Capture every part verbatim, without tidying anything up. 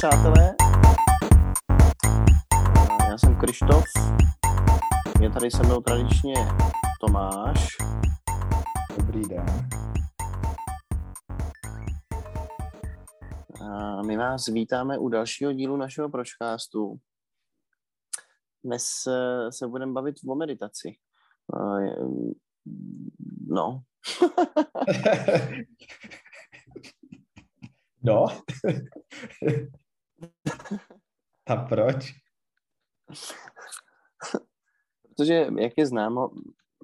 přátelé. Já jsem Krištof. Je tady se mnou tradičně Tomáš. Dobrý den. A my vás vítáme u dalšího dílu našeho podcastu. Dnes se budeme bavit o meditaci. No. No. A proč? Protože, jak je známo,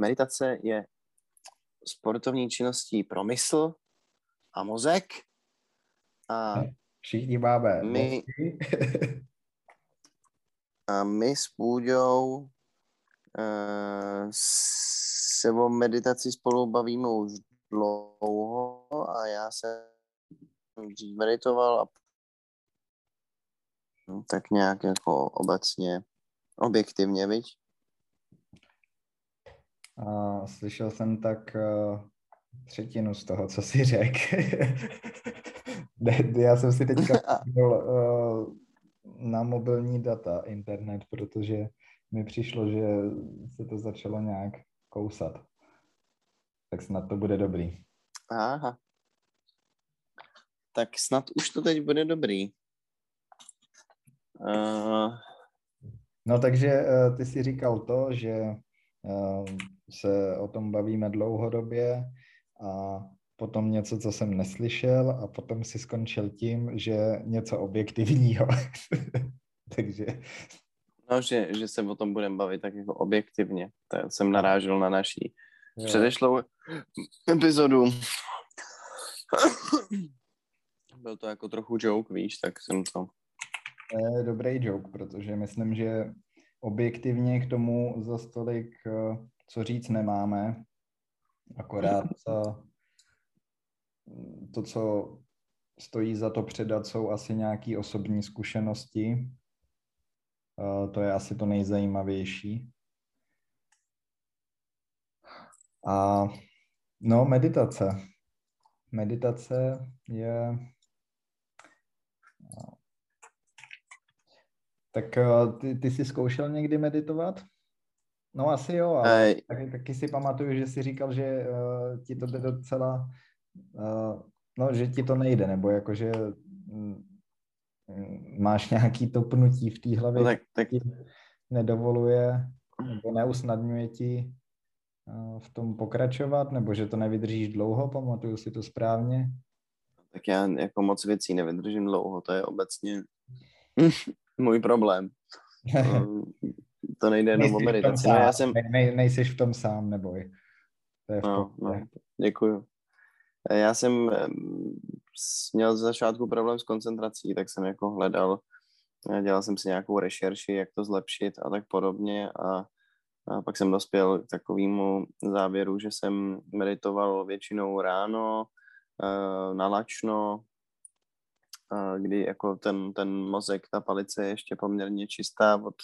meditace je sportovní činností pro mysl a mozek. A všichni máme my, a my s Půďou uh, se o meditaci spolu bavíme už dlouho a já se meditoval a no, tak nějak jako obecně, objektivně, viď? Uh, slyšel jsem tak uh, třetinu z toho, co jsi řekl. Já jsem si teďka vzal uh, na mobilní data internet, protože mi přišlo, že se to začalo nějak kousat. Tak snad to bude dobrý. Aha. Tak snad už to teď bude dobrý. Uh... No takže uh, ty jsi říkal to, že uh, se o tom bavíme dlouhodobě a potom něco, co jsem neslyšel, a potom si skončil tím, že něco objektivního. Takže... No, že, že se o tom budeme bavit tak jako objektivně. To jsem narážel na naší jo. předešlou epizodu. Byl to jako trochu joke, víš, tak jsem to... To je dobrý joke, protože myslím, že objektivně k tomu zas tolik, co říct nemáme, akorát to, co stojí za to předat, jsou asi nějaké osobní zkušenosti. To je asi to nejzajímavější. A no, meditace. Meditace je... Tak ty, ty jsi zkoušel někdy meditovat? No asi jo, ale taky, taky si pamatuju, že jsi říkal, že uh, ti to jde docela, uh, no, že ti to nejde, nebo jakože um, máš nějaký to pnutí v té hlavě, no, tak, tak... ti nedovoluje, nebo neusnadňuje ti uh, v tom pokračovat, nebo že to nevydržíš dlouho, pamatuju si to správně? Tak já jako moc věcí nevydržím dlouho, to je obecně... Můj problém. To nejde jenom o meditaci. Já jsem... ne, nejsiš v tom sám, neboj. To je v no, no, děkuju. Já jsem měl z začátku problém s koncentrací, tak jsem jako hledal, dělal jsem si nějakou rešerši, jak to zlepšit a tak podobně a, a pak jsem dospěl k takovému závěru, že jsem meditoval většinou ráno, nalačno, kdy jako ten, ten mozek, ta palice je ještě poměrně čistá od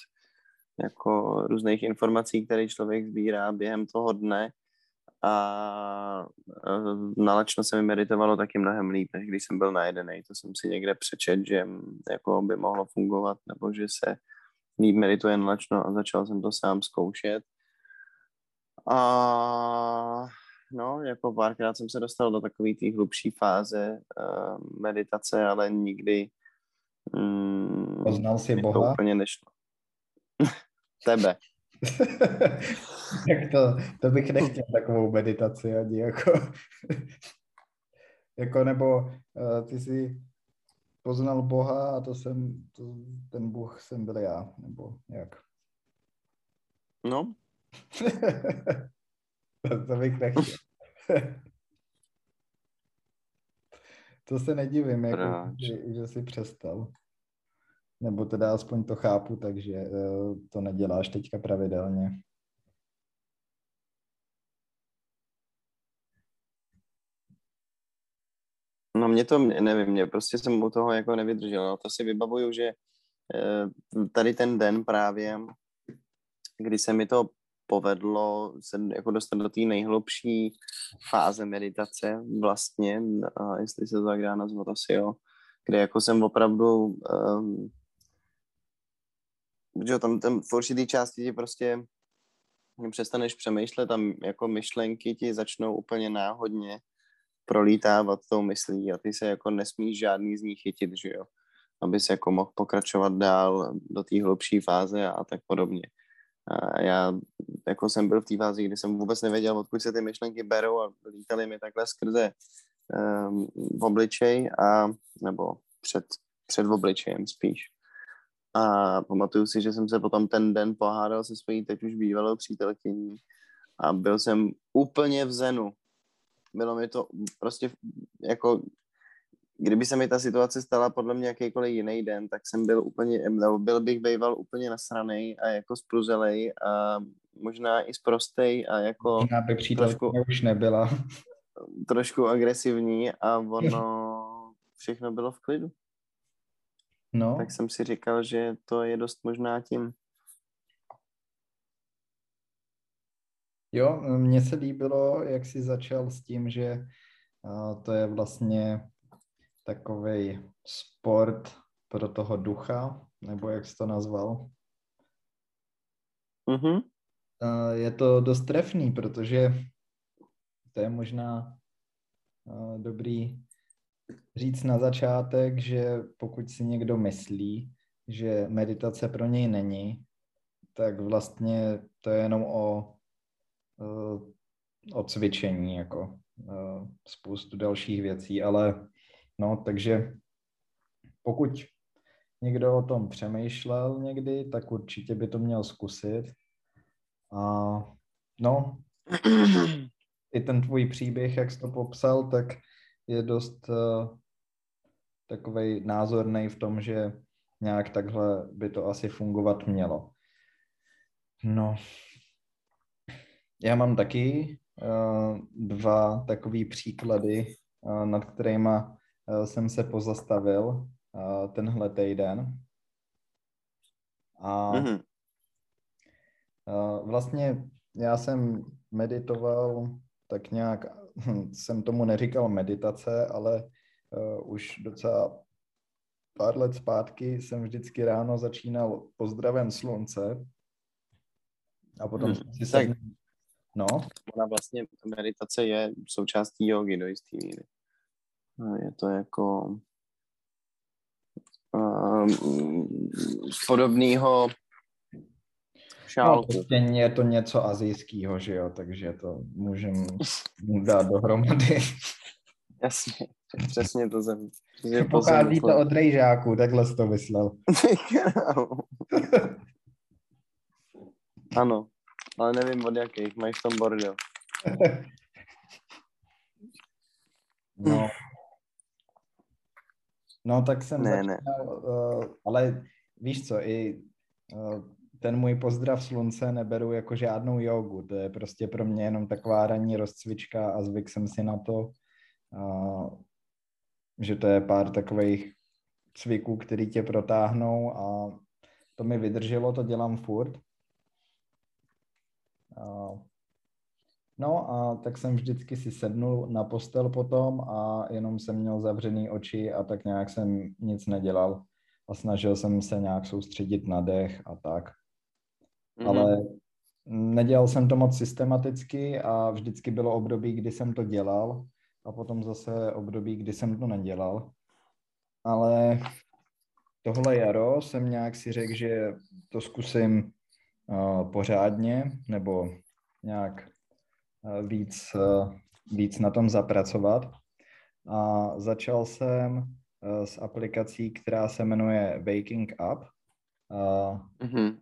jako různých informací, které člověk sbírá během toho dne a nalačno se mi meditovalo taky mnohem líp, než když jsem byl najedenej. To jsem si někde přečet, že jako by mohlo fungovat, nebo že se líp medituje nalačno a začal jsem to sám zkoušet. A... No, jako párkrát jsem se dostal do takové té hlubší fáze uh, meditace, ale nikdy... Mm, Poznal jsi Boha? To úplně nešlo. Tebe. Jak to, to bych nechtěl takovou meditaci ani, jako... jako nebo uh, ty jsi poznal Boha a to jsem, to, ten Bůh jsem byl já, nebo jak? No. To bych nechtěl. To se nedivím, jako, že, že jsi přestal. Nebo teda aspoň to chápu, takže to neděláš teďka pravidelně. No mě to, nevím, mě prostě jsem u toho jako nevydržel. No, to si vybavuju, že tady ten den právě, kdy se mi to povedlo se jako dostat do té nejhlubší fáze meditace vlastně, a jestli se to tak dá nazvat, asi jo, kde jako jsem opravdu, um, že tam, tam v určitý části ti prostě přestaneš přemýšlet, tam jako myšlenky ti začnou úplně náhodně prolítávat tou myslí a ty se jako nesmíš žádný z nich chytit, že jo, aby se jako mohl pokračovat dál do té hlubší fáze a tak podobně. A já jako jsem byl v té fázi, kdy jsem vůbec nevěděl, odkud se ty myšlenky berou a lítaly mi takhle skrze um, v obličej a, nebo před, před obličejem spíš. A pamatuju si, že jsem se potom ten den pohádal se svojí teď už bývalou přítelkyní a byl jsem úplně v zenu. Bylo mi to prostě jako, kdyby se mi ta situace stala podle mě jakýkoliv jiný den, tak jsem byl úplně, nebo byl bych bejval úplně nasranej a jako spruzelej a možná i sprostej a jako... Možná by přítelkyně už nebyla. Trošku agresivní a ono všechno bylo v klidu. No. Tak jsem si říkal, že to je dost možná tím. Jo, mně se líbilo, jak jsi začal s tím, že to je vlastně takovej sport pro toho ducha, nebo jak jsi to nazval. Mm-hmm. Je to dost trefný, protože to je možná dobrý říct na začátek, že pokud si někdo myslí, že meditace pro něj není, tak vlastně to je jenom o, o cvičení, jako spoustu dalších věcí, ale no, takže pokud někdo o tom přemýšlel někdy, tak určitě by to měl zkusit. A no, i ten tvůj příběh, jak jsi to popsal, tak je dost uh, takovej názornej v tom, že nějak takhle by to asi fungovat mělo. No, já mám taky uh, dva takový příklady, uh, nad kterýma uh, jsem se pozastavil uh, tenhle týden. A mm-hmm. uh, vlastně já jsem meditoval tak nějak, jsem tomu neříkal meditace, ale uh, už docela pár let zpátky jsem vždycky ráno začínal pozdravem slunce a potom hmm, jsem si tak, sedl... No. Ona vlastně meditace je součástí jogy do jistý míry. Je to jako um, podobného No, je to něco asijského, že jo, takže to můžeme dát dohromady. Jasně, přesně to jsem. Pochází to od rejžáků, takhle jsi to myslel. Ano, ale nevím od jakých, mají v tom bordel. No. No, tak jsem ne, začínal, ne. Uh, ale víš co, i... Uh, ten můj pozdrav slunce neberu jako žádnou jogu, to je prostě pro mě jenom taková ranní rozcvička a zvyk jsem si na to, že to je pár takových cviků, který tě protáhnou a to mi vydrželo, to dělám furt. No a tak jsem vždycky si sednul na postel potom a jenom jsem měl zavřený oči a tak nějak jsem nic nedělal a snažil jsem se nějak soustředit na dech a tak. Mm-hmm. Ale nedělal jsem to moc systematicky a vždycky bylo období, kdy jsem to dělal a potom zase období, kdy jsem to nedělal. Ale tohle jaro jsem nějak si řekl, že to zkusím uh, pořádně nebo nějak uh, víc, uh, víc na tom zapracovat. A začal jsem uh, s aplikací, která se jmenuje Waking Up. Uh, mm-hmm.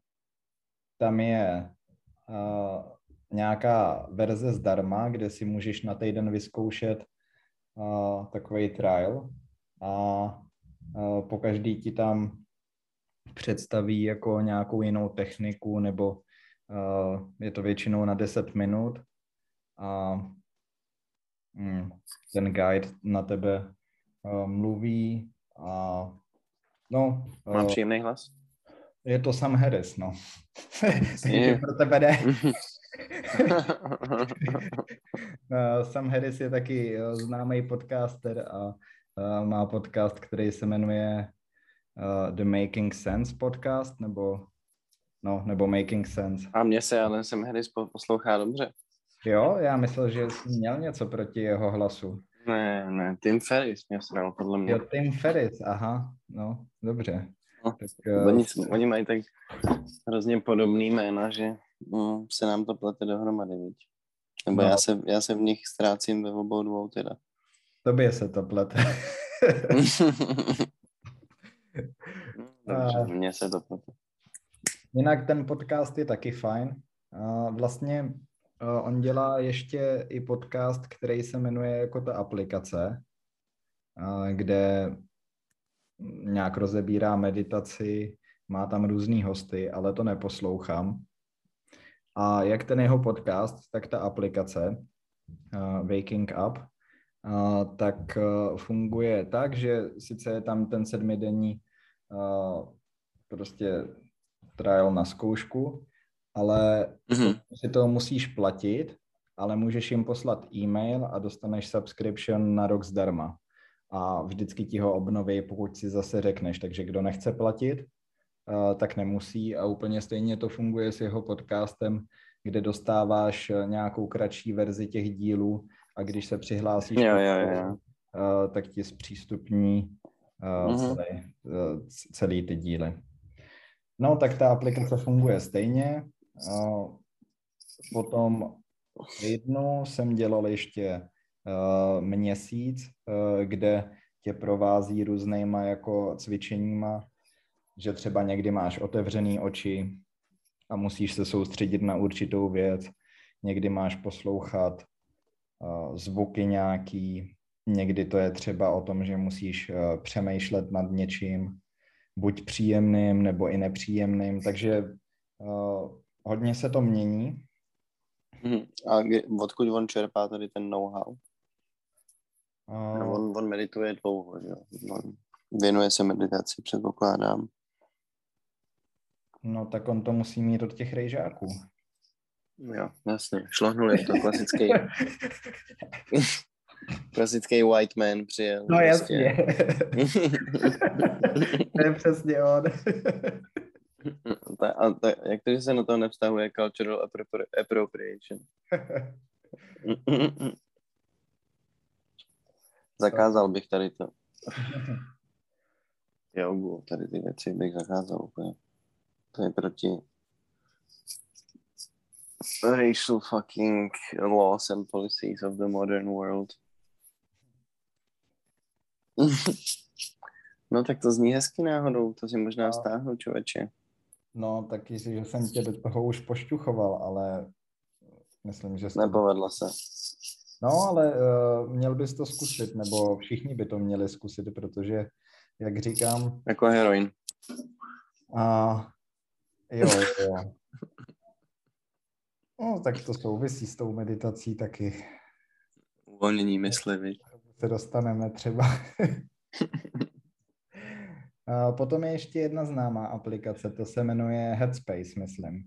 Tam je uh, nějaká verze zdarma, kde si můžeš na týden vyzkoušet uh, takový trial a uh, pokaždý ti tam představí jako nějakou jinou techniku nebo uh, je to většinou na deset minut a mm, ten guide na tebe uh, mluví a no. Uh, Mám příjemný hlas? Je to Sam Harris, no. Takže pro tebe ne. Sam Harris je taky známý podcaster a uh, má podcast, který se jmenuje uh, The Making Sense podcast, nebo no, nebo Making Sense. A mně se ale Sam Harris poslouchá dobře. Jo, já myslel, že jsi měl něco proti jeho hlasu. Ne, ne, Tim Ferriss mě sral, podle mě. Jo, Tim Ferriss, aha, no, dobře. No, tak, oni, uh, oni mají tak hrozně podobný jména, že no, se nám to plete dohromady, víc. Nebo no. já, se, já se v nich ztrácím ve obou dvou teda. Tobě se to plete. Dobře, a... mně se to plete. Jinak ten podcast je taky fajn. Uh, vlastně uh, on dělá ještě i podcast, který se jmenuje jako ta aplikace, uh, kde nějak rozebírá meditaci, má tam různý hosty, ale to neposlouchám. A jak ten jeho podcast, tak ta aplikace uh, Waking Up, uh, tak uh, funguje tak, že sice je tam ten sedmidenní uh, prostě trial na zkoušku, ale mm-hmm. si to musíš platit, ale můžeš jim poslat e-mail a dostaneš subscription na rok zdarma. A vždycky ti ho obnoví, pokud si zase řekneš. Takže kdo nechce platit, uh, tak nemusí. A úplně stejně to funguje s jeho podcastem, kde dostáváš nějakou kratší verzi těch dílů a když se přihlásíš, jo, jo, jo. Uh, tak ti zpřístupní uh, mm-hmm. celý, uh, celý ty díly. No, tak ta aplikace funguje stejně. Uh, potom jednu jsem dělal ještě Uh, měsíc, uh, kde tě provází různýma jako cvičeníma, že třeba někdy máš otevřený oči a musíš se soustředit na určitou věc, někdy máš poslouchat uh, zvuky nějaký, někdy to je třeba o tom, že musíš uh, přemýšlet nad něčím, buď příjemným nebo i nepříjemným, takže uh, hodně se to mění. Hmm. A odkud on čerpá tady ten know-how? On, on medituje dlouho, že jo? On věnuje se meditaci, předpokládám. No tak on to musí mít od těch rejžáků. Jo, jasně. Šlohnul je to klasický... klasický white man přijel. No jasně. To je přesně on. Ta, a ta, jak to, že se na to nevztahuje cultural appropriation? Zakázal bych tady to. Jogu, tady ty věci bych zakázal úplně. To je proti racial fucking laws and policies of the modern world. No tak to zní hezky náhodou, to si možná stáhnu, člověče. No tak jestliže jsem tě do toho už pošťuchoval, ale myslím, že... Jste... Nepovedlo se. No ale uh, měl bys to zkusit, nebo všichni by to měli zkusit, protože, jak říkám... Jako heroin. Uh, jo, jo. No tak to souvisí s tou meditací taky. Uvolnění mysli, víš. Se dostaneme třeba... Potom je ještě jedna známá aplikace, to se jmenuje Headspace, myslím.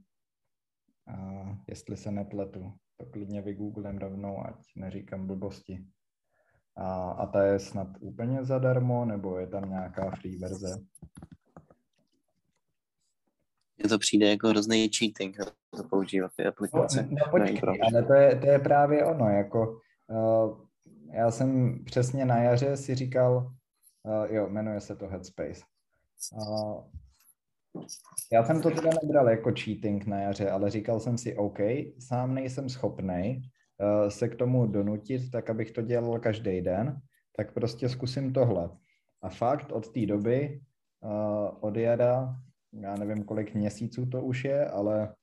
A jestli se nepletu, to klidně vygooglím rovnou, ať neříkám blbosti. A, a ta je snad úplně zadarmo, nebo je tam nějaká free verze? Mně to přijde jako hrozný cheating, to používat ty aplikace. No, no počkej, ale to je, to je právě ono, jako uh, já jsem přesně na jaře si říkal, Uh, jo, jmenuje se to Headspace. Uh, já jsem to teda nebral jako cheating na jaře, ale říkal jsem si, OK, sám nejsem schopnej uh, se k tomu donutit, tak abych to dělal každý den, tak prostě zkusím tohle. A fakt od té doby, uh, od jara, já nevím, kolik měsíců to už je, ale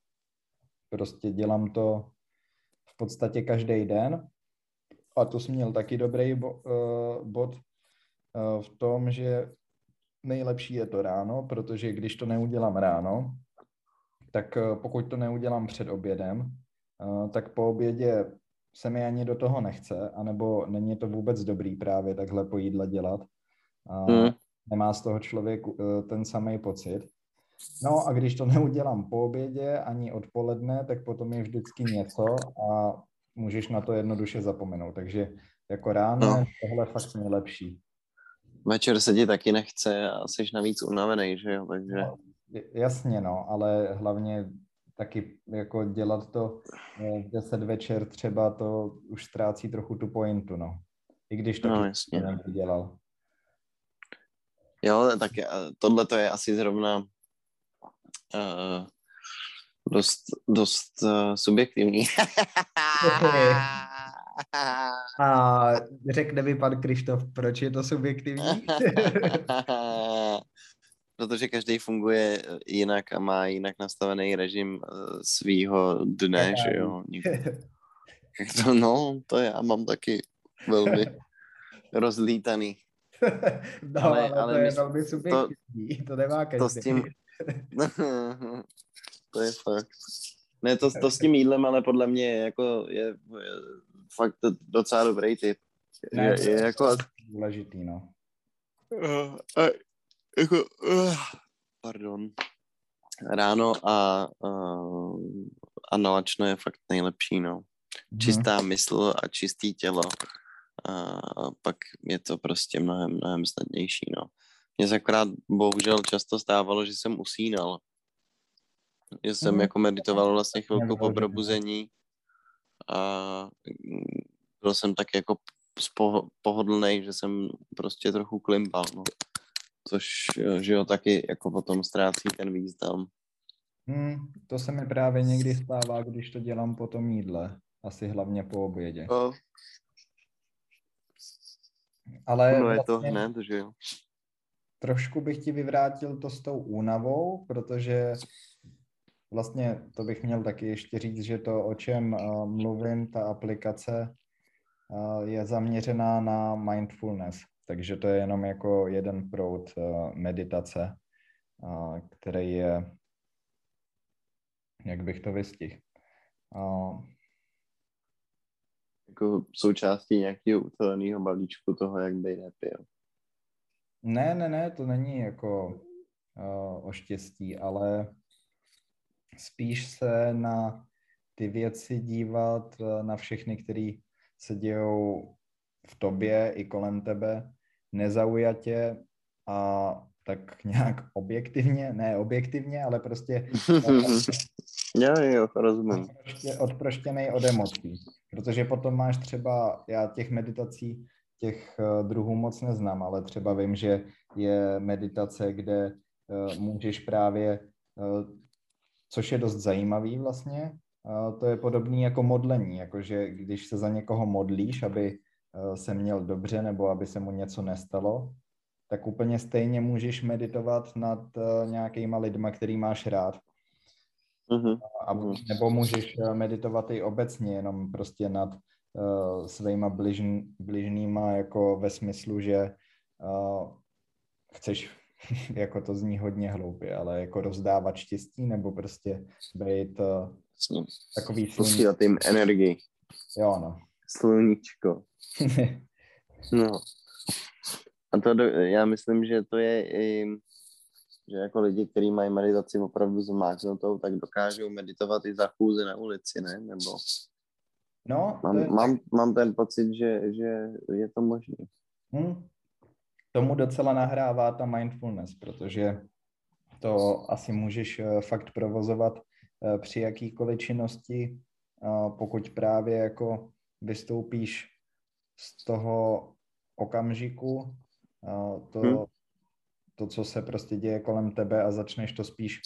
prostě dělám to v podstatě každý den. A to jsem měl taky dobrý bo, uh, bod, v tom, že nejlepší je to ráno, protože když to neudělám ráno, tak pokud to neudělám před obědem, tak po obědě se mi ani do toho nechce, anebo není to vůbec dobrý právě takhle po jídle dělat. Hmm. Nemá z toho člověk ten samý pocit. No a když to neudělám po obědě ani odpoledne, tak potom je vždycky něco a můžeš na to jednoduše zapomenout. Takže jako ráno tohle fakt nejlepší. večer se ti taky nechce a jsi navíc unavený, že jo, takže... No, jasně, no, ale hlavně taky jako dělat to v deset večer třeba, to už ztrácí trochu tu pointu, no. I když taky no, jasně, to dělal. Jo, tak tohle to je asi zrovna uh, dost, dost uh, subjektivní. A řekne mi pan Krištof, proč je to subjektivní? Protože každý funguje jinak a má jinak nastavený režim svýho dne, že jo. To, no, to já mám taky velmi rozlítaný. No, ale, ale, ale to je velmi subjektivní, to, to nemá každý. To s tím... to je fakt. Ne, to, to s tím jídlem, ale podle mě je, jako, je, je fakt docela dobrý tip. Je, ne, je, je jako... důležitý, no. Uh, a, jako, uh, pardon. Ráno a, uh, a nalačno je fakt nejlepší, no. Hmm. Čistá mysl a čistý tělo. A pak je to prostě mnohem, mnohem snadnější, no. Mně se akorát bohužel často stávalo, že jsem usínal. Že jsem mm. jako meditoval vlastně chvilku po probuzení a byl jsem tak jako spoh- pohodlnej, že jsem prostě trochu klimpal, no. Což, že jo, taky jako potom ztrácí ten význam. Mm, to se mi právě někdy stává, když to dělám po tom jídle. Asi hlavně po obědě. No. Ale no, vlastně je to hned, že jo. Trošku bych ti vyvrátil to s tou únavou, protože vlastně to bych měl taky ještě říct, že to, o čem uh, mluvím, ta aplikace uh, je zaměřená na mindfulness, takže to je jenom jako jeden proud uh, meditace, uh, který je, jak bych to vystihl, uh, jako součástí nějakého uceleného balíčku toho, jak by nepil. Ne, ne, ne, to není jako uh, o štěstí, ale spíš se na ty věci dívat, na všechny, které se dějou v tobě i kolem tebe, nezaujatě a tak nějak objektivně, ne objektivně, ale prostě jo, jo, rozumím. Odproštěnej od emocí. Protože potom máš třeba, já těch meditací, těch druhů moc neznám, ale třeba vím, že je meditace, kde můžeš právě, což je dost zajímavý vlastně, to je podobný jako modlení, jakože když se za někoho modlíš, aby se měl dobře nebo aby se mu něco nestalo, tak úplně stejně můžeš meditovat nad nějakýma lidma, který máš rád. A nebo můžeš meditovat i obecně, jenom prostě nad uh, svýma bližn, bližnýma, jako ve smyslu, že uh, chceš, jako to zní hodně hloupě, ale jako rozdávat štěstí, nebo prostě být uh, Sním. takový sluníčko. Posílat jim energii. Jo, no. Sluníčko. No. A to do, já myslím, že to je i... že jako lidi, kteří mají meditaci opravdu zmáčnutou, tak dokážou meditovat i za chůze na ulici, ne? Nebo... No, mám, je... mám, mám ten pocit, že, že je to možné. Hmm. Tomu docela nahrává ta mindfulness, protože to asi můžeš fakt provozovat při jakýkoliv činnosti, pokud právě jako vystoupíš z toho okamžiku, to... Hmm. to, co se prostě děje kolem tebe a začneš to spíš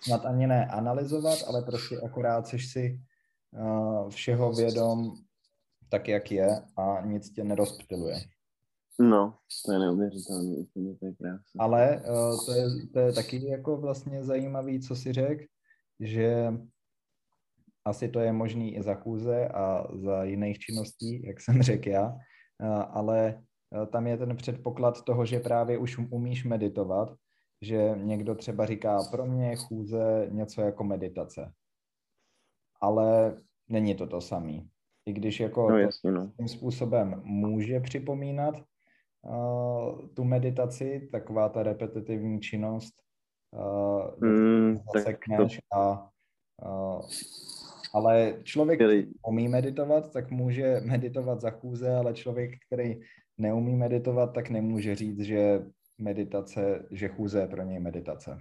snad ani ne analyzovat, ale prostě akorát jsi si uh, všeho vědom tak, jak je a nic tě nerozptiluje. No, to je neuvěřitelné, úplně to je krásné. Ale uh, to, je, to je taky jako vlastně zajímavý, co si řekl, že asi to je možný i za chůze a za jiných činností, jak jsem řekl já, uh, ale tam je ten předpoklad toho, že právě už umíš meditovat, že někdo třeba říká, pro mě je chůze něco jako meditace. Ale není to to samý. I když jako no, jasně, no. tím způsobem může připomínat uh, tu meditaci, taková ta repetitivní činnost, uh, mm, zasekneš to... a... Uh, ale člověk, který umí meditovat, tak může meditovat za chůze, ale člověk, který neumí meditovat, tak nemůže říct, že meditace, že chůze pro něj meditace.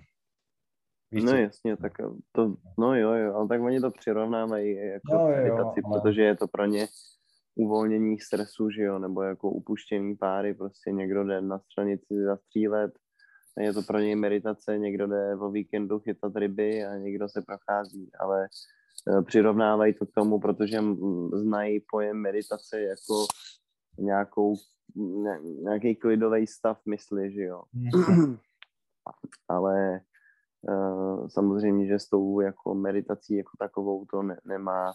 Víš, no co? Jasně, tak to, no jo, jo, ale tak oni to přirovnávají jako no, meditaci, jo, ale... protože je to pro ně uvolnění stresu, že jo, nebo jako upuštění páry, prostě někdo jde na střelnici zastřílet, je to pro něj meditace, někdo jde o víkendu chytat ryby a někdo se prochází, ale přirovnávají to k tomu, protože znají pojem meditace jako nějakou, ně, nějaký klidový stav mysli, že jo. Ale uh, samozřejmě, že s tou jako meditací jako takovou to ne, nemá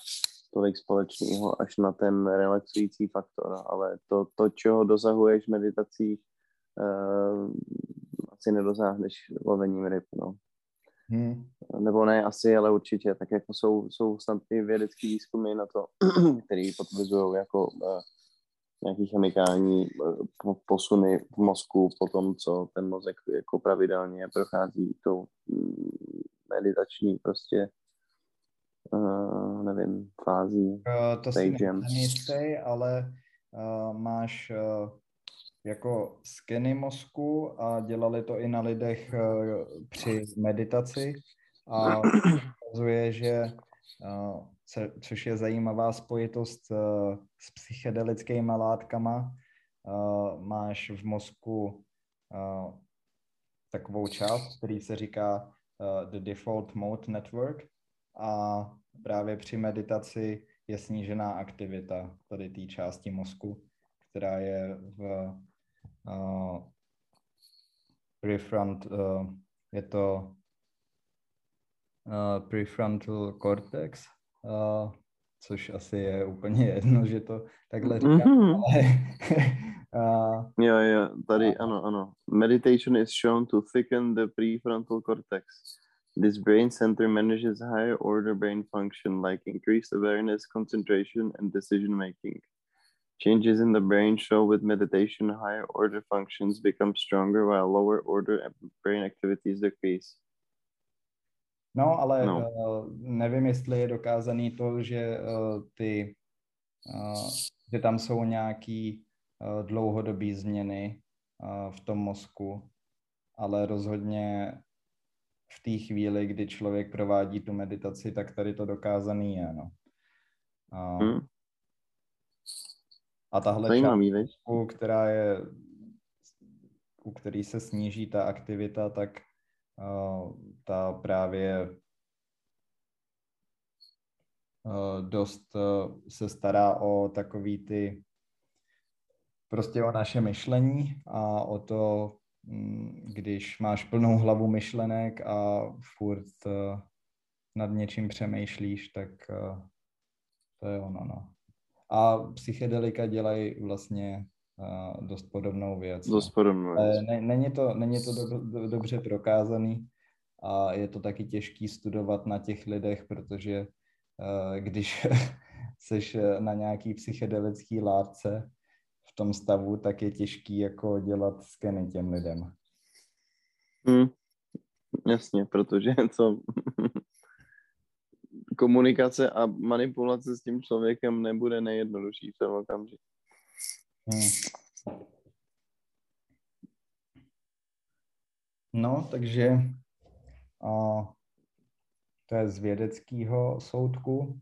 tolik společného až na ten relaxující faktor, ale to, to čeho dosahuješ meditací, uh, asi nedosáhneš lovením ryb, no. Hmm. Nebo ne asi, ale určitě, tak jako jsou, jsou snad i vědecký výzkumy na to, který potvrzují jako uh, nějaký chemikální uh, posuny v mozku po tom, co ten mozek jako pravidelně prochází tou meditační prostě uh, nevím, fází. Uh, to si nejistej, ale uh, máš uh, jako skeny mozku a dělali to i na lidech uh, při meditaci a ukazuje, že uh, co, což je zajímavá spojitost uh, s psychedelickými látkama, uh, máš v mozku uh, takovou část, který se říká uh, the default mode network a právě při meditaci je snížená aktivita tady té části mozku, která je v Uh, prefront, uh, je to uh, prefrontal cortex, uh, což asi je úplně jedno, že to takhle říkám. Mm-hmm. Ale, uh, jo, jo, tady, ano, ano. Meditation is shown to thicken the prefrontal cortex. This brain center manages higher order brain function like increased awareness, concentration and decision making. Changes in the brain show with meditation, higher order functions become stronger while lower order brain activities decrease. No, ale no. Uh, nevím, jestli je dokázaný to, že, uh, ty, uh, že tam jsou nějaký uh, dlouhodobý změny uh, v tom mozku, ale rozhodně v té chvíli, kdy člověk provádí tu meditaci, tak tady to dokázaný je, no. Uh, hmm. A tahle část, která je, u který se sníží ta aktivita, tak uh, ta právě uh, dost uh, se stará o takový ty, prostě o naše myšlení a o to, m, když máš plnou hlavu myšlenek a furt uh, nad něčím přemýšlíš, tak uh, to je ono, no. A psychedelika dělají vlastně uh, dost podobnou věc. Dost podobnou věc. Ne, není to, není to do, do, dobře prokázaný a je to taky těžký studovat na těch lidech, protože uh, když seš na nějaký psychedelický látce v tom stavu, tak je těžký jako dělat skeny těm lidem. Hmm, jasně, protože co... komunikace a manipulace s tím člověkem nebude nejjednodušší v tom okamžiku. Hmm. No, takže uh, to je z vědeckého soudku.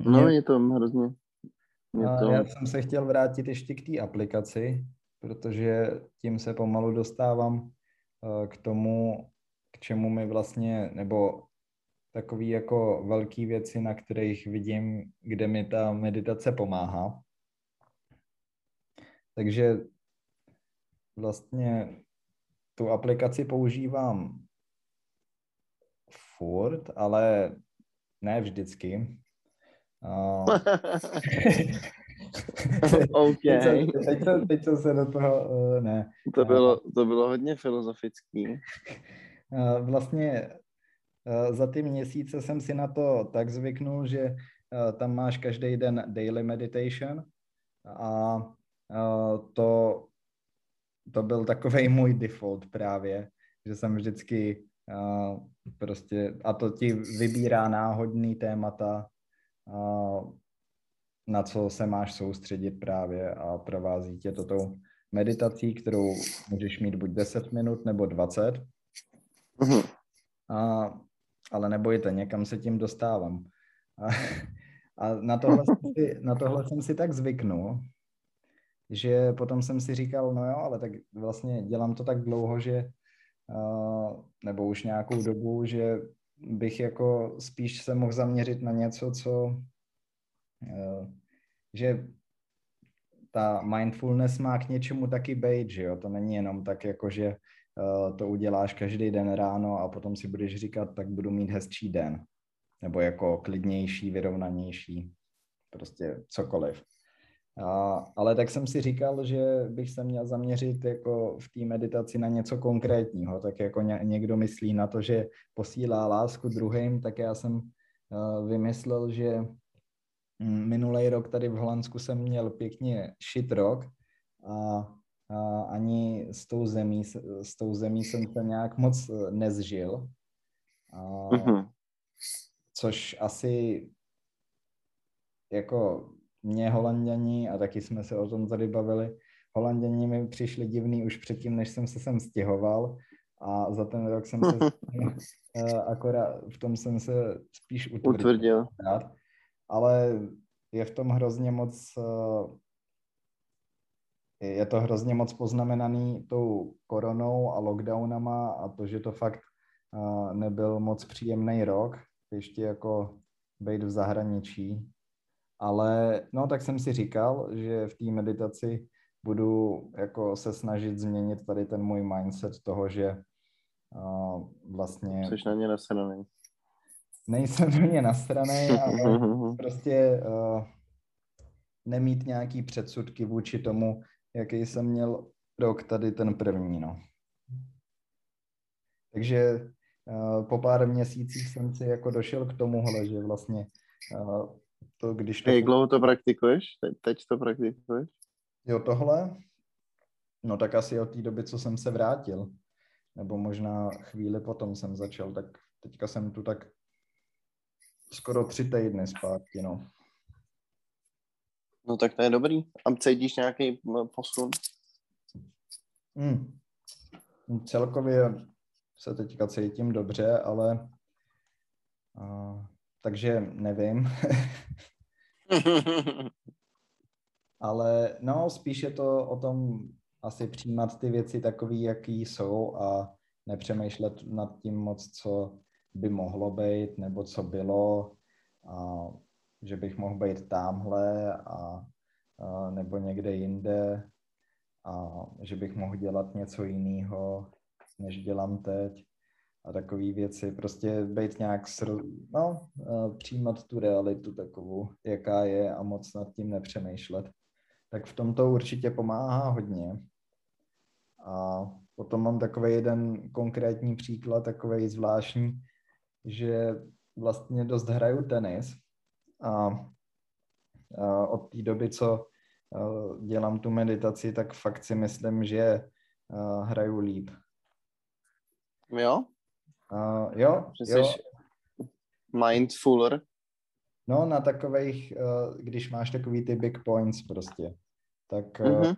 No, mě, je to hrozně. Je to... Já jsem se chtěl vrátit ještě k té aplikaci, protože tím se pomalu dostávám uh, k tomu, k čemu mi vlastně, nebo takový jako velký věci, na kterých vidím, kde mi ta meditace pomáhá. Takže vlastně tu aplikaci používám furt, ale ne vždycky. Uh... Okay. teď, jsem, teď, jsem, teď jsem se do toho... Uh, ne. To bylo, to bylo hodně filozofický. Uh, vlastně... Za ty měsíce jsem si na to tak zvyknul, že tam máš každý den daily meditation a to, to byl takovej můj default právě, že jsem vždycky prostě, a to ti vybírá náhodný témata, na co se máš soustředit právě, a provází tě to tou meditací, kterou můžeš mít buď deset minut nebo dvacet. Mm-hmm. A, ale nebojte, někam se tím dostávám. A, a na, tohle si, na tohle jsem si tak zvyknul, že potom jsem si říkal, no jo, ale tak vlastně dělám to tak dlouho, že uh, nebo už nějakou dobu, že bych jako spíš se mohl zaměřit na něco, co uh, že ta mindfulness má k něčemu taky bejt, že jo, to není jenom tak jako, že uh, to uděláš každý den ráno a potom si budeš říkat, tak budu mít hezčí den, nebo jako klidnější, vyrovnanější, prostě cokoliv. A, ale tak jsem si říkal, že bych se měl zaměřit jako v té meditaci na něco konkrétního, tak jako ně, někdo myslí na to, že posílá lásku druhým, tak já jsem uh, vymyslel, že minulý rok tady v Holandsku jsem měl pěkně shit rok a, a ani s tou, zemí, s tou zemí jsem se nějak moc nezžil, a, mm-hmm. což asi jako mě Holanděni, a taky jsme se o tom tady bavili, Holanděni mi přišli divný už předtím, než jsem se sem stěhoval, a za ten rok jsem se akorát v tom jsem se spíš utvrdil. utvrdil. Ale je v tom hrozně moc, je to hrozně moc poznamenaný tou koronou a lockdownama a to, že to fakt nebyl moc příjemný rok, ještě jako bejt v zahraničí. Ale no, tak jsem si říkal, že v té meditaci budu jako se snažit změnit tady ten můj mindset toho, že uh, vlastně... Jsi na ně nasranej. Nejsem na ně nasranej, ale prostě uh, nemít nějaký předsudky vůči tomu, jaký jsem měl rok tady ten první, no. Takže uh, po pár měsících jsem si jako došel k tomuhle, že vlastně... Uh, To, když to... Jak dlouho to praktikuješ? Teď, teď to praktikuješ? Jo, tohle? No tak asi od té doby, co jsem se vrátil. Nebo možná chvíli potom jsem začal, tak teďka jsem tu tak skoro tři týdny zpátky, no. No tak to je dobrý. A cítíš nějaký posun? Hmm. Celkově se teďka cítím dobře, ale... Uh... Takže nevím. Ale no, spíš je to o tom asi přijímat ty věci takový, jaký jsou, a nepřemýšlet nad tím moc, co by mohlo být, nebo co bylo, a že bych mohl být támhle, a, a nebo někde jinde, a že bych mohl dělat něco jiného, než dělám teď. A takové věci, prostě být nějak, no, přijímat tu realitu takovou, jaká je, a moc nad tím nepřemýšlet. Tak v tom to určitě pomáhá hodně. A potom mám takový jeden konkrétní příklad, takový zvláštní, že vlastně dost hraju tenis a od té doby, co dělám tu meditaci, tak fakt si myslím, že hraju líp. Jo? Uh, jo, že jo. Jsi mindfuler. No, na takových, uh, když máš takový ty big points prostě, tak uh-huh.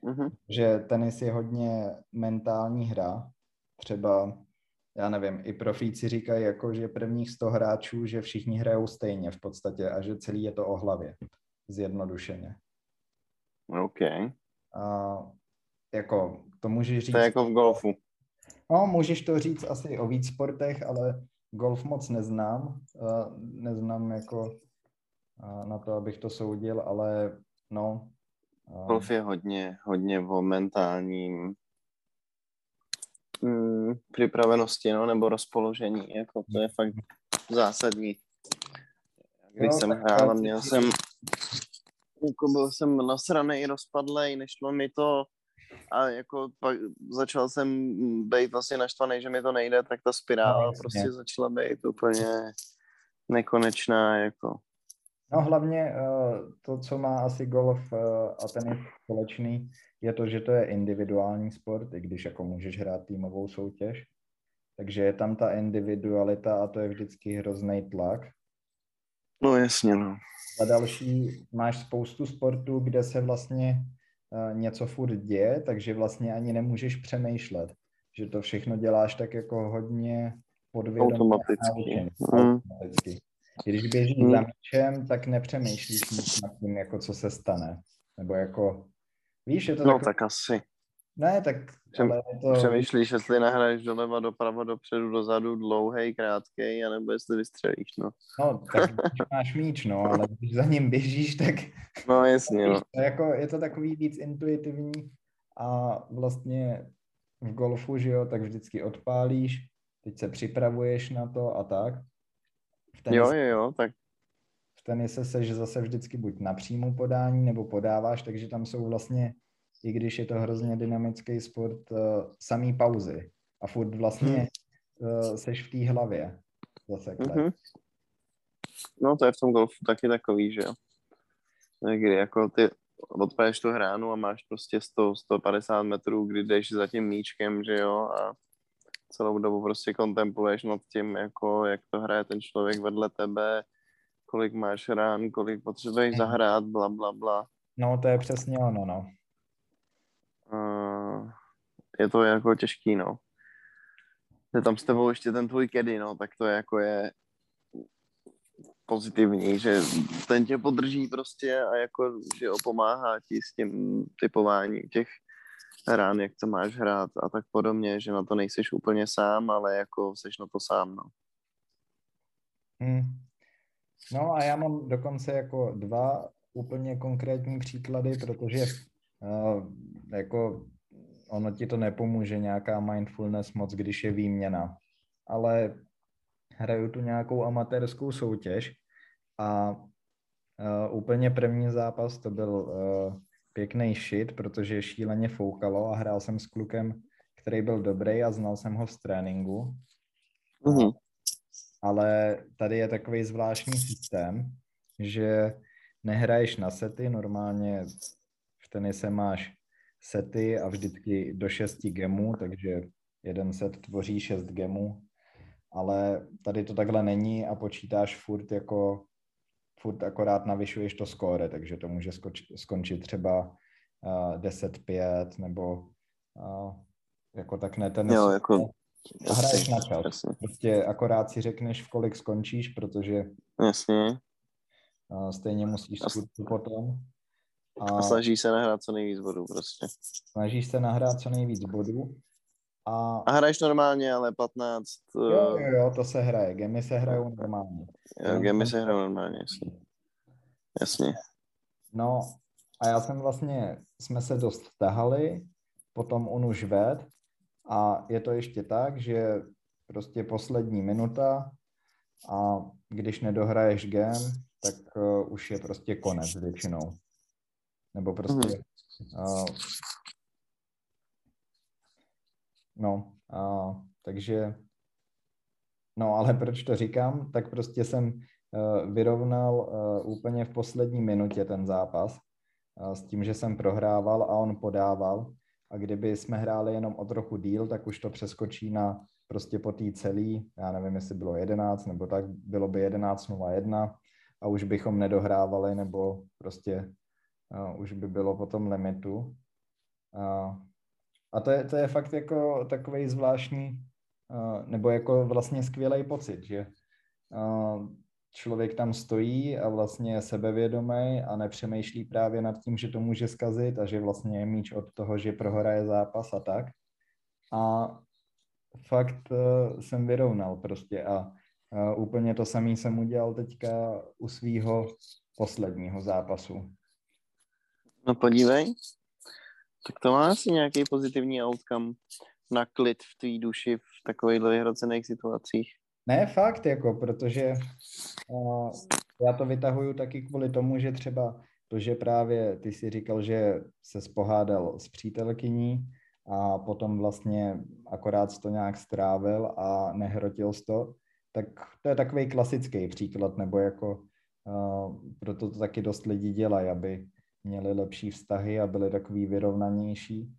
Uh, že tenis je hodně mentální hra. Třeba, já nevím, i profíci říkají jako, že prvních sto hráčů, že všichni hrajou stejně v podstatě a že celý je to o hlavě, zjednodušeně. OK. Uh, jako, to můžeš říct... To je jako v golfu. No, můžeš to říct asi o víc sportech, ale golf moc neznám. Neznám jako na to, abych to soudil, ale no. Golf je hodně, hodně o mentálním mm, připravenosti, no, nebo rozpoložení, jako to je fakt zásadní. Když no, jsem hrál, měl jsem, jako byl jsem nasranej, rozpadlej, nešlo mi to, a jako pak začal jsem být vlastně naštvaný, že mi to nejde, tak ta spirála no, prostě začala být úplně nekonečná, jako. No hlavně to, co má asi golf a tenis společný, je to, že to je individuální sport, i když jako můžeš hrát týmovou soutěž, takže je tam ta individualita a to je vždycky hrozný tlak. No jasně, no. Za další máš spoustu sportů, kde se vlastně uh, něco furt děje, takže vlastně ani nemůžeš přemýšlet, že to všechno děláš tak jako hodně podvědomě. Automaticky. Mm. Když běžíš mm. za míčem, tak nepřemýšlíš nic nad tím, jako co se stane. Nebo jako, víš, je to tak... No tak asi. Ne, tak... Přem, ale to... Přemýšlíš, jestli nahraješ doleva, doprava, dopředu, dozadu, dlouhej, krátkej, anebo jestli vystřelíš, no. No, tak máš míč, no, ale když za ním běžíš, tak... No, jasně, no. Jako, je to takový víc intuitivní a vlastně v golfu, že jo, tak vždycky odpálíš, teď se připravuješ na to a tak. Tenise, jo, jo, jo, tak. V tenise seš zase vždycky buď na přímou podání, nebo podáváš, takže tam jsou vlastně... i když je to hrozně dynamický sport, uh, samý pauzy. A furt vlastně uh, seš v té hlavě. Zase mm-hmm. No to je v tom golfu taky takový, že jo. Kdy jako ty odpadeš tu hránu a máš prostě sto, sto padesát metrů, kdy jdeš za tím míčkem, že jo, a celou dobu prostě kontempluješ nad tím, jako jak to hraje ten člověk vedle tebe, kolik máš rán, kolik potřebuješ zahrát, bla, bla, bla. No to je přesně ono, no. Uh, je to jako těžký, no. Je tam s tebou ještě ten tvůj kedy, no, tak to je jako je pozitivní, že ten tě podrží prostě a jako, že opomáhá ti s tím typováním těch rán, jak to máš hrát a tak podobně, že na to nejseš úplně sám, ale jako seš na to sám, no. Hmm. No a já mám dokonce jako dva úplně konkrétní příklady, protože Uh, jako ono ti to nepomůže nějaká mindfulness moc, když je výměna. Ale hraju tu nějakou amatérskou soutěž a uh, úplně první zápas to byl uh, pěkný shit, protože šíleně foukalo a hrál jsem s klukem, který byl dobrý a znal jsem ho z tréninku. Mm-hmm. Ale tady je takový zvláštní systém, že nehraješ na sety, normálně v tenise máš sety a vždycky do šesti gemů, takže jeden set tvoří šest gemů, ale tady to takhle není a počítáš furt jako, furt akorát navyšuješ to skóre, takže to může skoč, skončit třeba uh, deset pět nebo uh, jako tak ne tenis. Jo, jako... Hraješ na čas. Jasně. Prostě akorát si řekneš, v kolik skončíš, protože jasně. Uh, stejně musíš skončit potom. A snažíš se nahrát co nejvíc bodů prostě. Snažíš se nahrát co nejvíc bodů. A, a hraješ normálně, ale patnáct... Jo, jo, jo, to se hraje. Gemy se hrajou normálně. Jo, gemy se hrajou normálně, jasně. Jasně. No a já jsem vlastně, jsme se dost tahali, potom on už ved a je to ještě tak, že prostě poslední minuta a když nedohraješ gem, tak uh, už je prostě konec většinou. Nebo prostě, uh, no, uh, takže, no ale proč to říkám, tak prostě jsem uh, vyrovnal uh, úplně v poslední minutě ten zápas uh, s tím, že jsem prohrával a on podával a kdyby jsme hráli jenom o trochu díl, tak už to přeskočí na prostě po té celý, já nevím, jestli bylo jedenáct nebo tak, bylo by jedenáct nula jedna a už bychom nedohrávali nebo prostě Uh, už by bylo potom limitu. Uh, a to je, to je fakt jako takovej zvláštní, uh, nebo jako vlastně skvělej pocit, že uh, člověk tam stojí a vlastně je sebevědomý a nepřemýšlí právě nad tím, že to může zkazit a že vlastně je míč od toho, že prohraje zápas a tak. A fakt uh, jsem vyrovnal prostě a uh, úplně to samý jsem udělal teďka u svýho posledního zápasu. No podívej, tak to má asi nějaký pozitivní outcome na klid v tvý duši v takovýchhle vyhrocených situacích. Ne, fakt, jako, protože uh, já to vytahuju taky kvůli tomu, že třeba to, že právě ty si říkal, že se pohádal s přítelkyní a potom vlastně akorát to nějak strávil a nehrotil to, tak to je takový klasický příklad, nebo jako uh, proto to taky dost lidí dělají, aby měli lepší vztahy a byli takový vyrovnanější,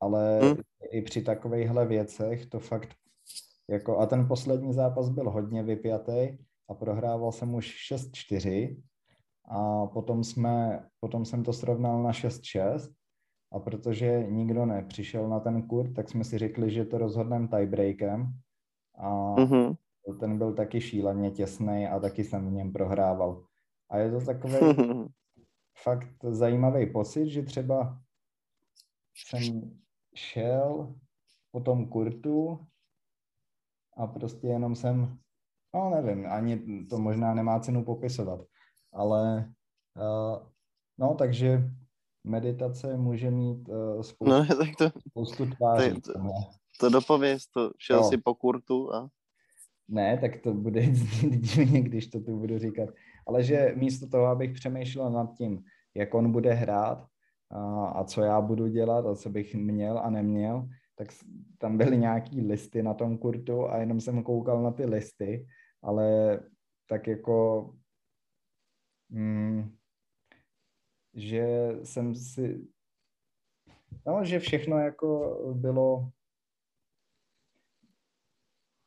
ale hmm. i při takovejhle věcech to fakt jako, a ten poslední zápas byl hodně vypjatý, a prohrával jsem už šest čtyři a potom, jsme, potom jsem to srovnal na šest šest a protože nikdo nepřišel na ten kurz, tak jsme si řekli, že to rozhodneme tiebreakem a mm-hmm. ten byl taky šíleně těsnej a taky jsem v něm prohrával. A je to takový fakt zajímavý pocit, že třeba jsem šel po tom kurtu a prostě jenom jsem, no nevím, ani to možná nemá cenu popisovat, ale uh, no takže meditace může mít uh, spoustu, no, tak to, spoustu tváří. To, to, to dopověz, to šel no. si po kurtu a... Ne, tak to bude divně, když to tu budu říkat. Ale že místo toho, abych přemýšlel nad tím, jak on bude hrát a, a co já budu dělat a co bych měl a neměl, tak tam byly nějaký listy na tom kurtu a jenom jsem koukal na ty listy, ale tak jako, mm, že jsem si, no, že všechno jako bylo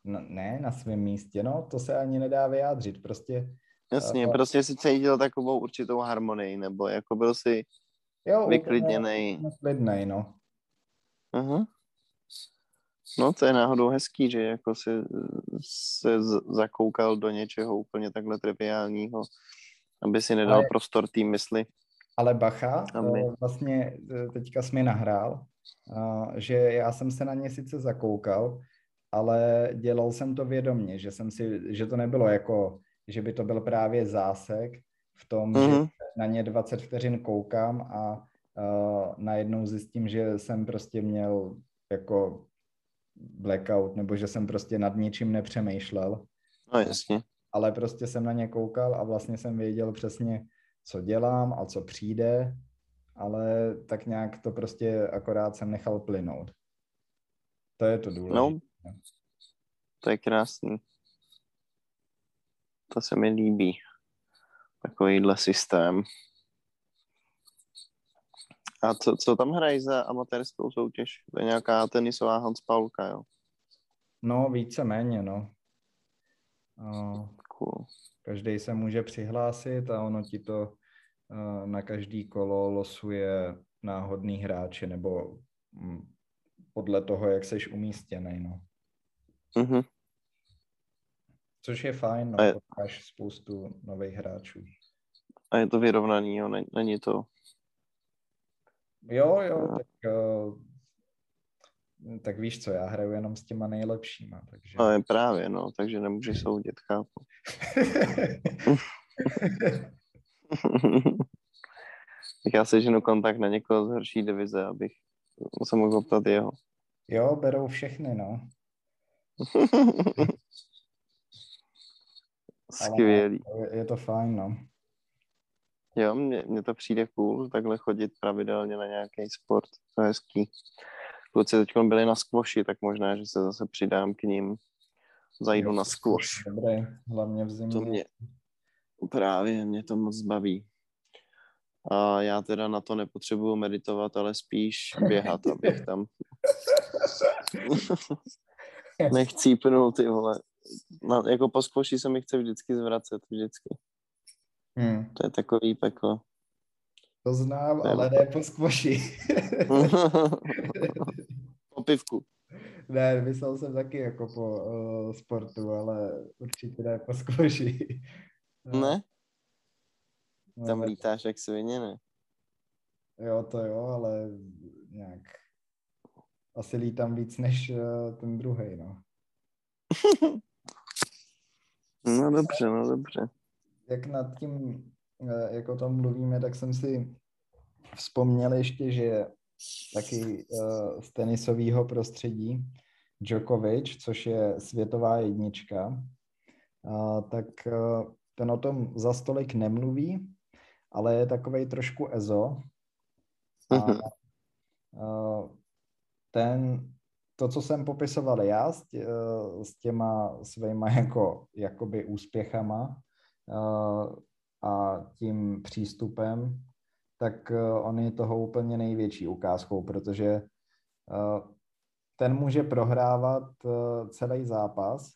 no, ne na svém místě, no, to se ani nedá vyjádřit, prostě. Jasně, uh, prostě si cítil takovou určitou harmonii, nebo jako byl si jo, vyklidněnej. Jo, vyklidněnej, no. Aha. No, to je náhodou hezký, že jako si se zakoukal do něčeho úplně takhle triviálního, aby si nedal ale, prostor té mysli. Ale bacha, aby... vlastně teďka jsi mi nahrál, že já jsem se na ně sice zakoukal, ale dělal jsem to vědomě, že jsem si, že to nebylo jako, že by to byl právě zásek v tom, mm-hmm. že na ně dvacet vteřin koukám a uh, najednou zjistím, že jsem prostě měl jako blackout, nebo že jsem prostě nad ničím nepřemýšlel. No jasně. Ale prostě jsem na ně koukal a vlastně jsem věděl přesně, co dělám a co přijde, ale tak nějak to prostě akorát jsem nechal plynout. To je to důležité. No. To je krásný. To se mi líbí. Takovýhle systém. A co, co tam hrají za amatérskou soutěž? To je nějaká tenisová Hanspaulovka, jo? No, víceméně, no. Cool. Každý se může přihlásit a ono ti to na každý kolo losuje náhodný hráče nebo podle toho, jak seš umístěnej, no. Mm-hmm. Což je fajn, no, je... máš spoustu nových hráčů. A je to vyrovnaný, jo, Nen, není to... Jo, jo, tak, uh, tak víš co, já hraju jenom s těma nejlepšíma, takže... No je právě, no, takže nemůžeš soudit, chápu. Tak já se ženu kontakt na někoho z horší divize, abych se mohl optat jeho. Jo, berou všechny, no. Skvělý. Ale je to fajn, no. Jo, mně, mně to přijde cool, takhle chodit pravidelně na nějaký sport, to je hezký. Kluci teď byli na squashi, tak možná, že se zase přidám k ním. Zajdu jo, na squash. Dobré, hlavně v zimě. To mě, právě, mě to moc baví. A já teda na to nepotřebuju meditovat, ale spíš běhat, abych tam... Nechci pnout, ty vole. No, jako po squashi se mi chce vždycky zvracet, vždycky. Hmm. To je takový peklo. To znám, to ale ne po squashi. Po pivku. Ne, myslel jsem taky jako po uh, sportu, ale určitě ne po squashi. Ne? No, tam lítáš jak svině, ne? Jo, to jo, ale nějak... Asi lítám víc než uh, ten druhej, no. No dobře, no dobře. Jak nad tím, uh, jak o tom mluvíme, tak jsem si vzpomněl ještě, že taky uh, z tenisového prostředí Djokovic, což je světová jednička, uh, tak uh, ten o tom za stolik nemluví, ale je takovej trošku ezo. A, uh, ten, to, co jsem popisoval já s, tě, s těma svýma jako, jakoby úspěchama a tím přístupem, tak on je toho úplně největší ukázkou, protože ten může prohrávat celý zápas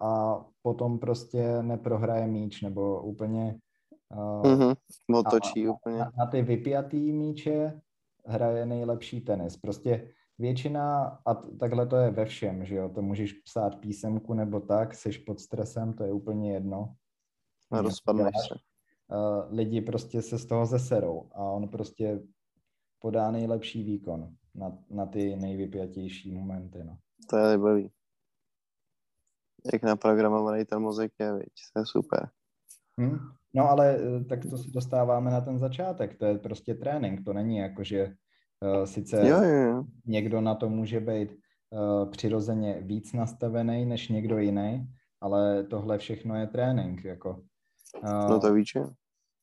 a potom prostě neprohraje míč, nebo úplně uh, mm-hmm, otočí a, úplně. Na, na ty vypjatý míče hraje nejlepší tenis. Prostě většina, a takhle to je ve všem, že jo, to můžeš psát písemku nebo tak, seš pod stresem, to je úplně jedno. A rozpadneš se. Uh, lidi prostě se z toho zeserou a on prostě podá nejlepší výkon na, na ty nejvypjatější momenty, no. To je baví. Jak naprogramovaný ten mozek je, viď, to je super. Hmm? No ale tak to se dostáváme na ten začátek, to je prostě trénink, to není jako, že uh, sice jo, jo, jo. někdo na to může být uh, přirozeně víc nastavený než někdo jiný, ale tohle všechno je trénink, jako. Uh, no to víš.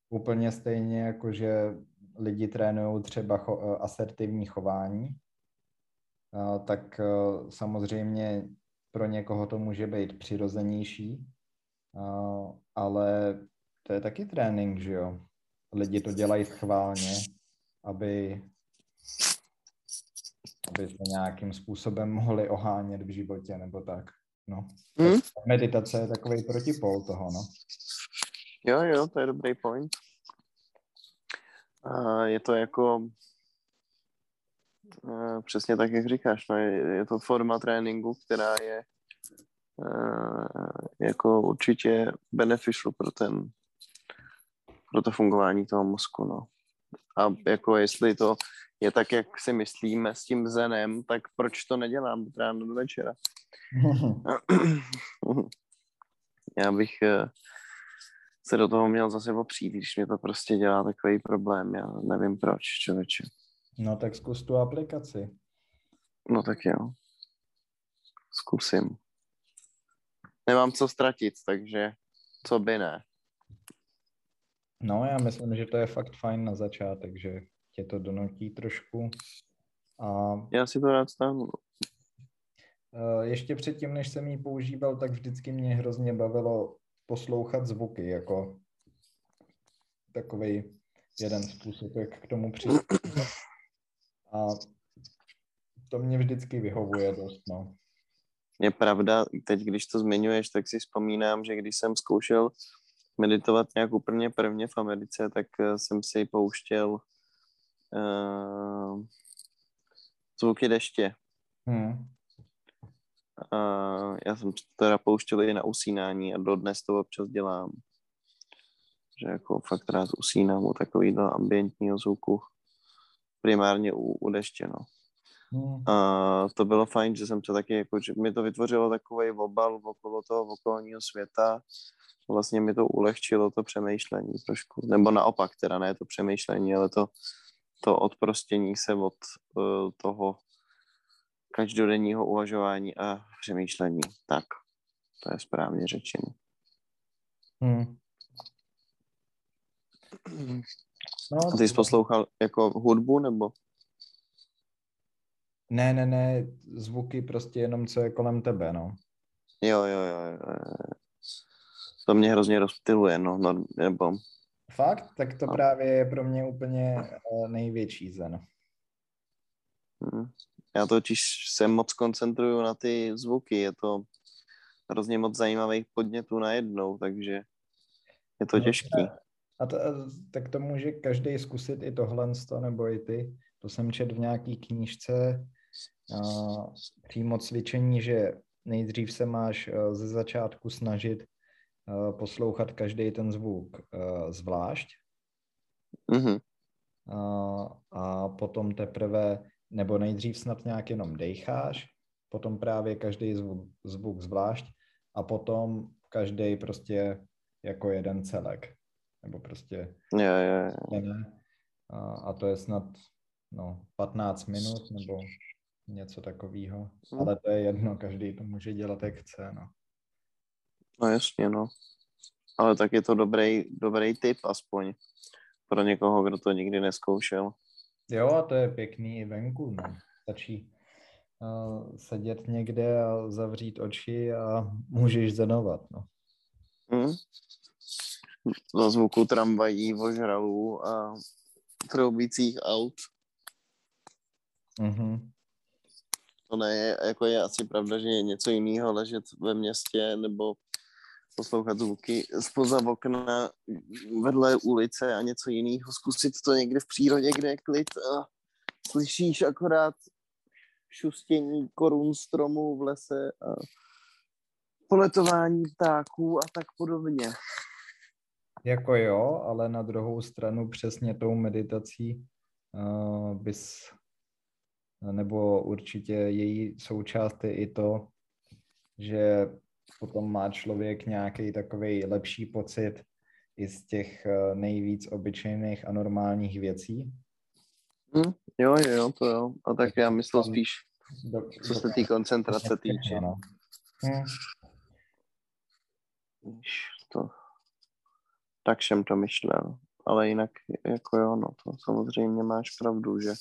Úplně stejně jako, že lidi trénují třeba cho- asertivní chování, uh, tak uh, samozřejmě pro někoho to může být přirozenější, uh, ale to je taky trénink, že jo? Lidi to dělají schválně, aby, aby to nějakým způsobem mohli ohánět v životě nebo tak, no. Hmm? Meditace je takovej protipol toho, no. Jo, jo, to je dobrý point. Uh, je to jako... Uh, přesně tak, jak říkáš, no, je, je to forma tréninku, která je uh, jako určitě beneficial pro ten, pro to fungování toho mozku, no. A jako jestli to je tak, jak si myslíme s tím zenem, tak proč to nedělám od rána do večera? Já bych uh, se do toho měl zase opřít, když mě to prostě dělá takový problém, já nevím proč, člověče. No tak zkus tu aplikaci. No tak jo. Zkusím. Nemám co ztratit, takže co by ne. No já myslím, že to je fakt fajn na začátek, že tě to donutí trošku. A... Já si to rád stáhnu. Ještě předtím, než jsem ji používal, tak vždycky mě hrozně bavilo poslouchat zvuky, jako takovej jeden způsob, jak k tomu přistupovat. A to mě vždycky vyhovuje dost, no. Je pravda, teď, když to zmiňuješ, tak si vzpomínám, že když jsem zkoušel meditovat nějak úplně prvně v Americe, tak jsem si pouštěl uh, zvuky deště. Hmm. Uh, já jsem teda pouštěl i na usínání a dodnes to občas dělám. Že jako fakt rád usínám u takovýhle ambientního zvuku. Primárně u, u deště, no. Hmm. A to bylo fajn, že jsem to taky, jako, že mi to vytvořilo takovej obal okolo toho okolního světa. Vlastně mi to ulehčilo to přemýšlení trošku. Nebo naopak, teda ne to přemýšlení, ale to, to odprostění se od uh, toho každodenního uvažování a přemýšlení. Tak, to je správně řečeno. Hmm. No, ty jsi poslouchal jako hudbu, nebo? Ne, ne, ne, zvuky prostě jenom, co je kolem tebe, no. Jo, jo, jo, jo. To mě hrozně rozptyluje, no, nebo... Fakt? Tak to no. právě je pro mě úplně největší zen. Já totiž se moc koncentruju na ty zvuky, je to hrozně moc zajímavých podnětů najednou, takže je to těžké. A to, tak to může každý zkusit i tohle, nebo i ty. To jsem čet v nějaký knížce uh, přímo cvičení, že nejdřív se máš uh, ze začátku snažit uh, poslouchat každý ten zvuk uh, zvlášť. Mm-hmm. Uh, a potom teprve, nebo nejdřív snad nějak jenom dejcháš, potom právě každý zvuk, zvuk zvlášť a potom každý prostě jako jeden celek. Nebo prostě... Jo, jo, jo. A, a to je snad no, patnáct minut nebo něco takového. Hmm. Ale to je jedno, každý to může dělat, jak chce, no. No jasně, no. Ale tak je to dobrý, dobrý tip aspoň pro někoho, kdo to nikdy neskoušel. Jo, a to je pěkný i venku, no. Stačí uh, sedět někde a zavřít oči a můžeš zanovat, no. Hmm. Do zvuku tramvají, vožralů a troubících aut. Mm-hmm. To ne, jako je asi pravda, že je něco jiného ležet ve městě nebo poslouchat zvuky spoza okna vedle ulice a něco jiného, zkusit to někde v přírodě, kde je klid a slyšíš akorát šustění korun stromů v lese a poletování ptáků a tak podobně. Jako jo, ale na druhou stranu přesně tou meditací uh, bys, nebo určitě její součást je i to, že potom má člověk nějaký takovej lepší pocit i z těch nejvíc obyčejných a normálních věcí. Mm, jo, jo, to jo. A tak já myslel spíš, co se tý koncentrace týče. Hmm. To. Tak jsem to myšlel. Ale jinak, jako jo, no to samozřejmě máš pravdu, že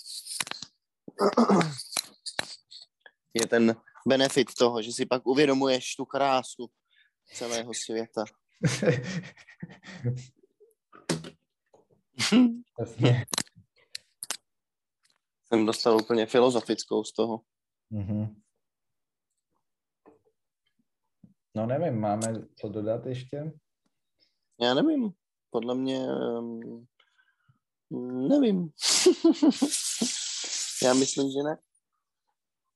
je ten benefit toho, že si pak uvědomuješ tu krásu celého světa. Jasně. Jsem dostal úplně filozofickou z toho. Mm-hmm. No nevím, máme co dodat ještě? Já nevím. Podle mě um, nevím. Já myslím, že ne.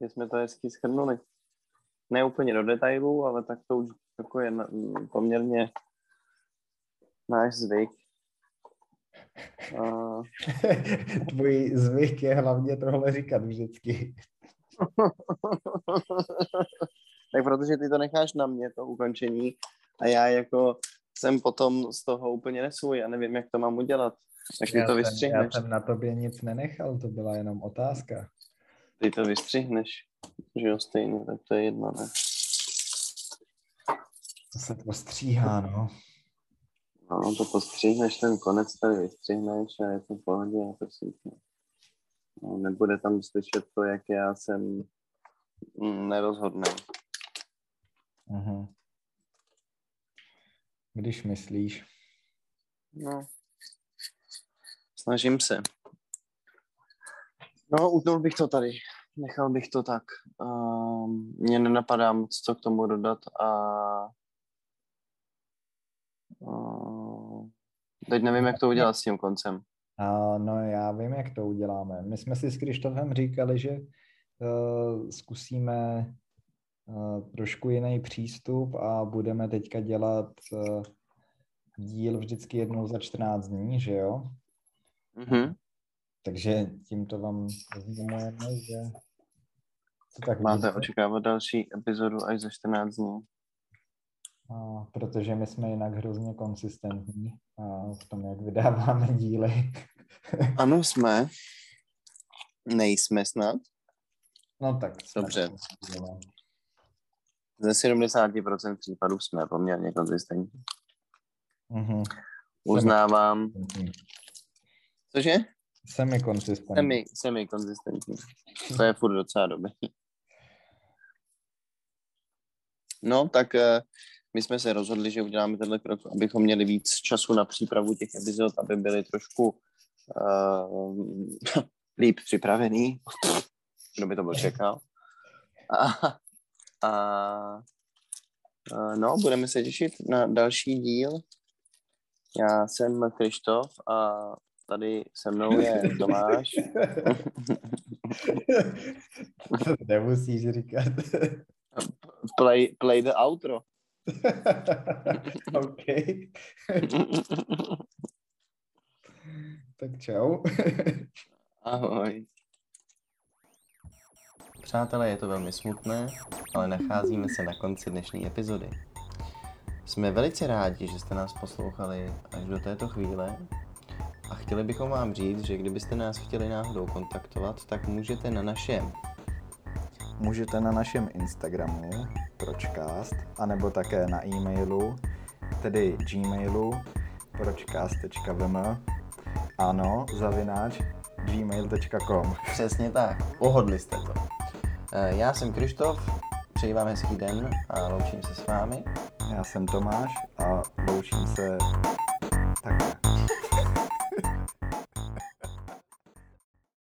Že jsme to hezky shrnuli. Ne úplně do detailů, ale tak to už jako je na, poměrně náš zvyk. A... Tvůj zvyk je hlavně tohle říkat vždycky. Tak protože ty to necháš na mě, to ukončení, a já jako jsem potom z toho úplně nesvůj a nevím, jak to mám udělat. Tak ty já to jsem, vystřihneš. Já jsem na tobě nic nenechal, to byla jenom otázka. Ty to vystřihneš, že jo, stejně, tak to je jedno, ne? To se postříhá, no. No, to postříhneš, ten konec tady vystřihneš a je to v pohodě, já to vstříhne. No, nebude tam slyšet to, jak já jsem nerozhodný. Aha. Když myslíš? No. Snažím se. No, utnul bych to tady. Nechal bych to tak. Uh, mě nenapadá moc, co k tomu dodat a uh, teď nevím, jak to udělat s tím koncem. Uh, no, já vím, jak to uděláme. My jsme si s Krištofem říkali, že uh, zkusíme uh, trošku jiný přístup a budeme teďka dělat uh, díl vždycky jednou za čtrnáct dní, že jo? Mhm. Takže tímto vám znamenujeme, že tak máte očekávat další epizodu až za čtrnáct dní. A, protože my jsme jinak hrozně konsistentní a v tom, jak vydáváme díly. Ano, jsme. Nejsme snad. No tak. Dobře. Ze sedmdesát procent případů jsme poměrně konzistentní. Mm-hmm. Uznávám. Cože? Semi-konzistentní. Semi, semi-konzistentní. To je furt docela dobrý. No, tak uh, my jsme se rozhodli, že uděláme tenhle krok, abychom měli víc času na přípravu těch epizod, aby byli trošku uh, líp připravený. Kdo by to byl čekal. A, a, a, no, budeme se těšit na další díl. Já jsem Krištof a tady se mnou je Tomáš. To nemusíš říkat. Play, play the outro. OK. Tak čau. Ahoj. Přátelé, je to velmi smutné, ale nacházíme se na konci dnešní epizody. Jsme velice rádi, že jste nás poslouchali až do této chvíle. A chtěli bychom vám říct, že kdybyste nás chtěli náhodou kontaktovat, tak můžete na našem... Můžete na našem Instagramu, pročcast, anebo také na e-mailu, tedy gmailu, pročcast tečka v m, ano, zavináč, gmail tečka com. Přesně tak, pohodli jste to. Já jsem Krištof, přeji vám hezký den a loučím se s vámi. Já jsem Tomáš a loučím se takhle.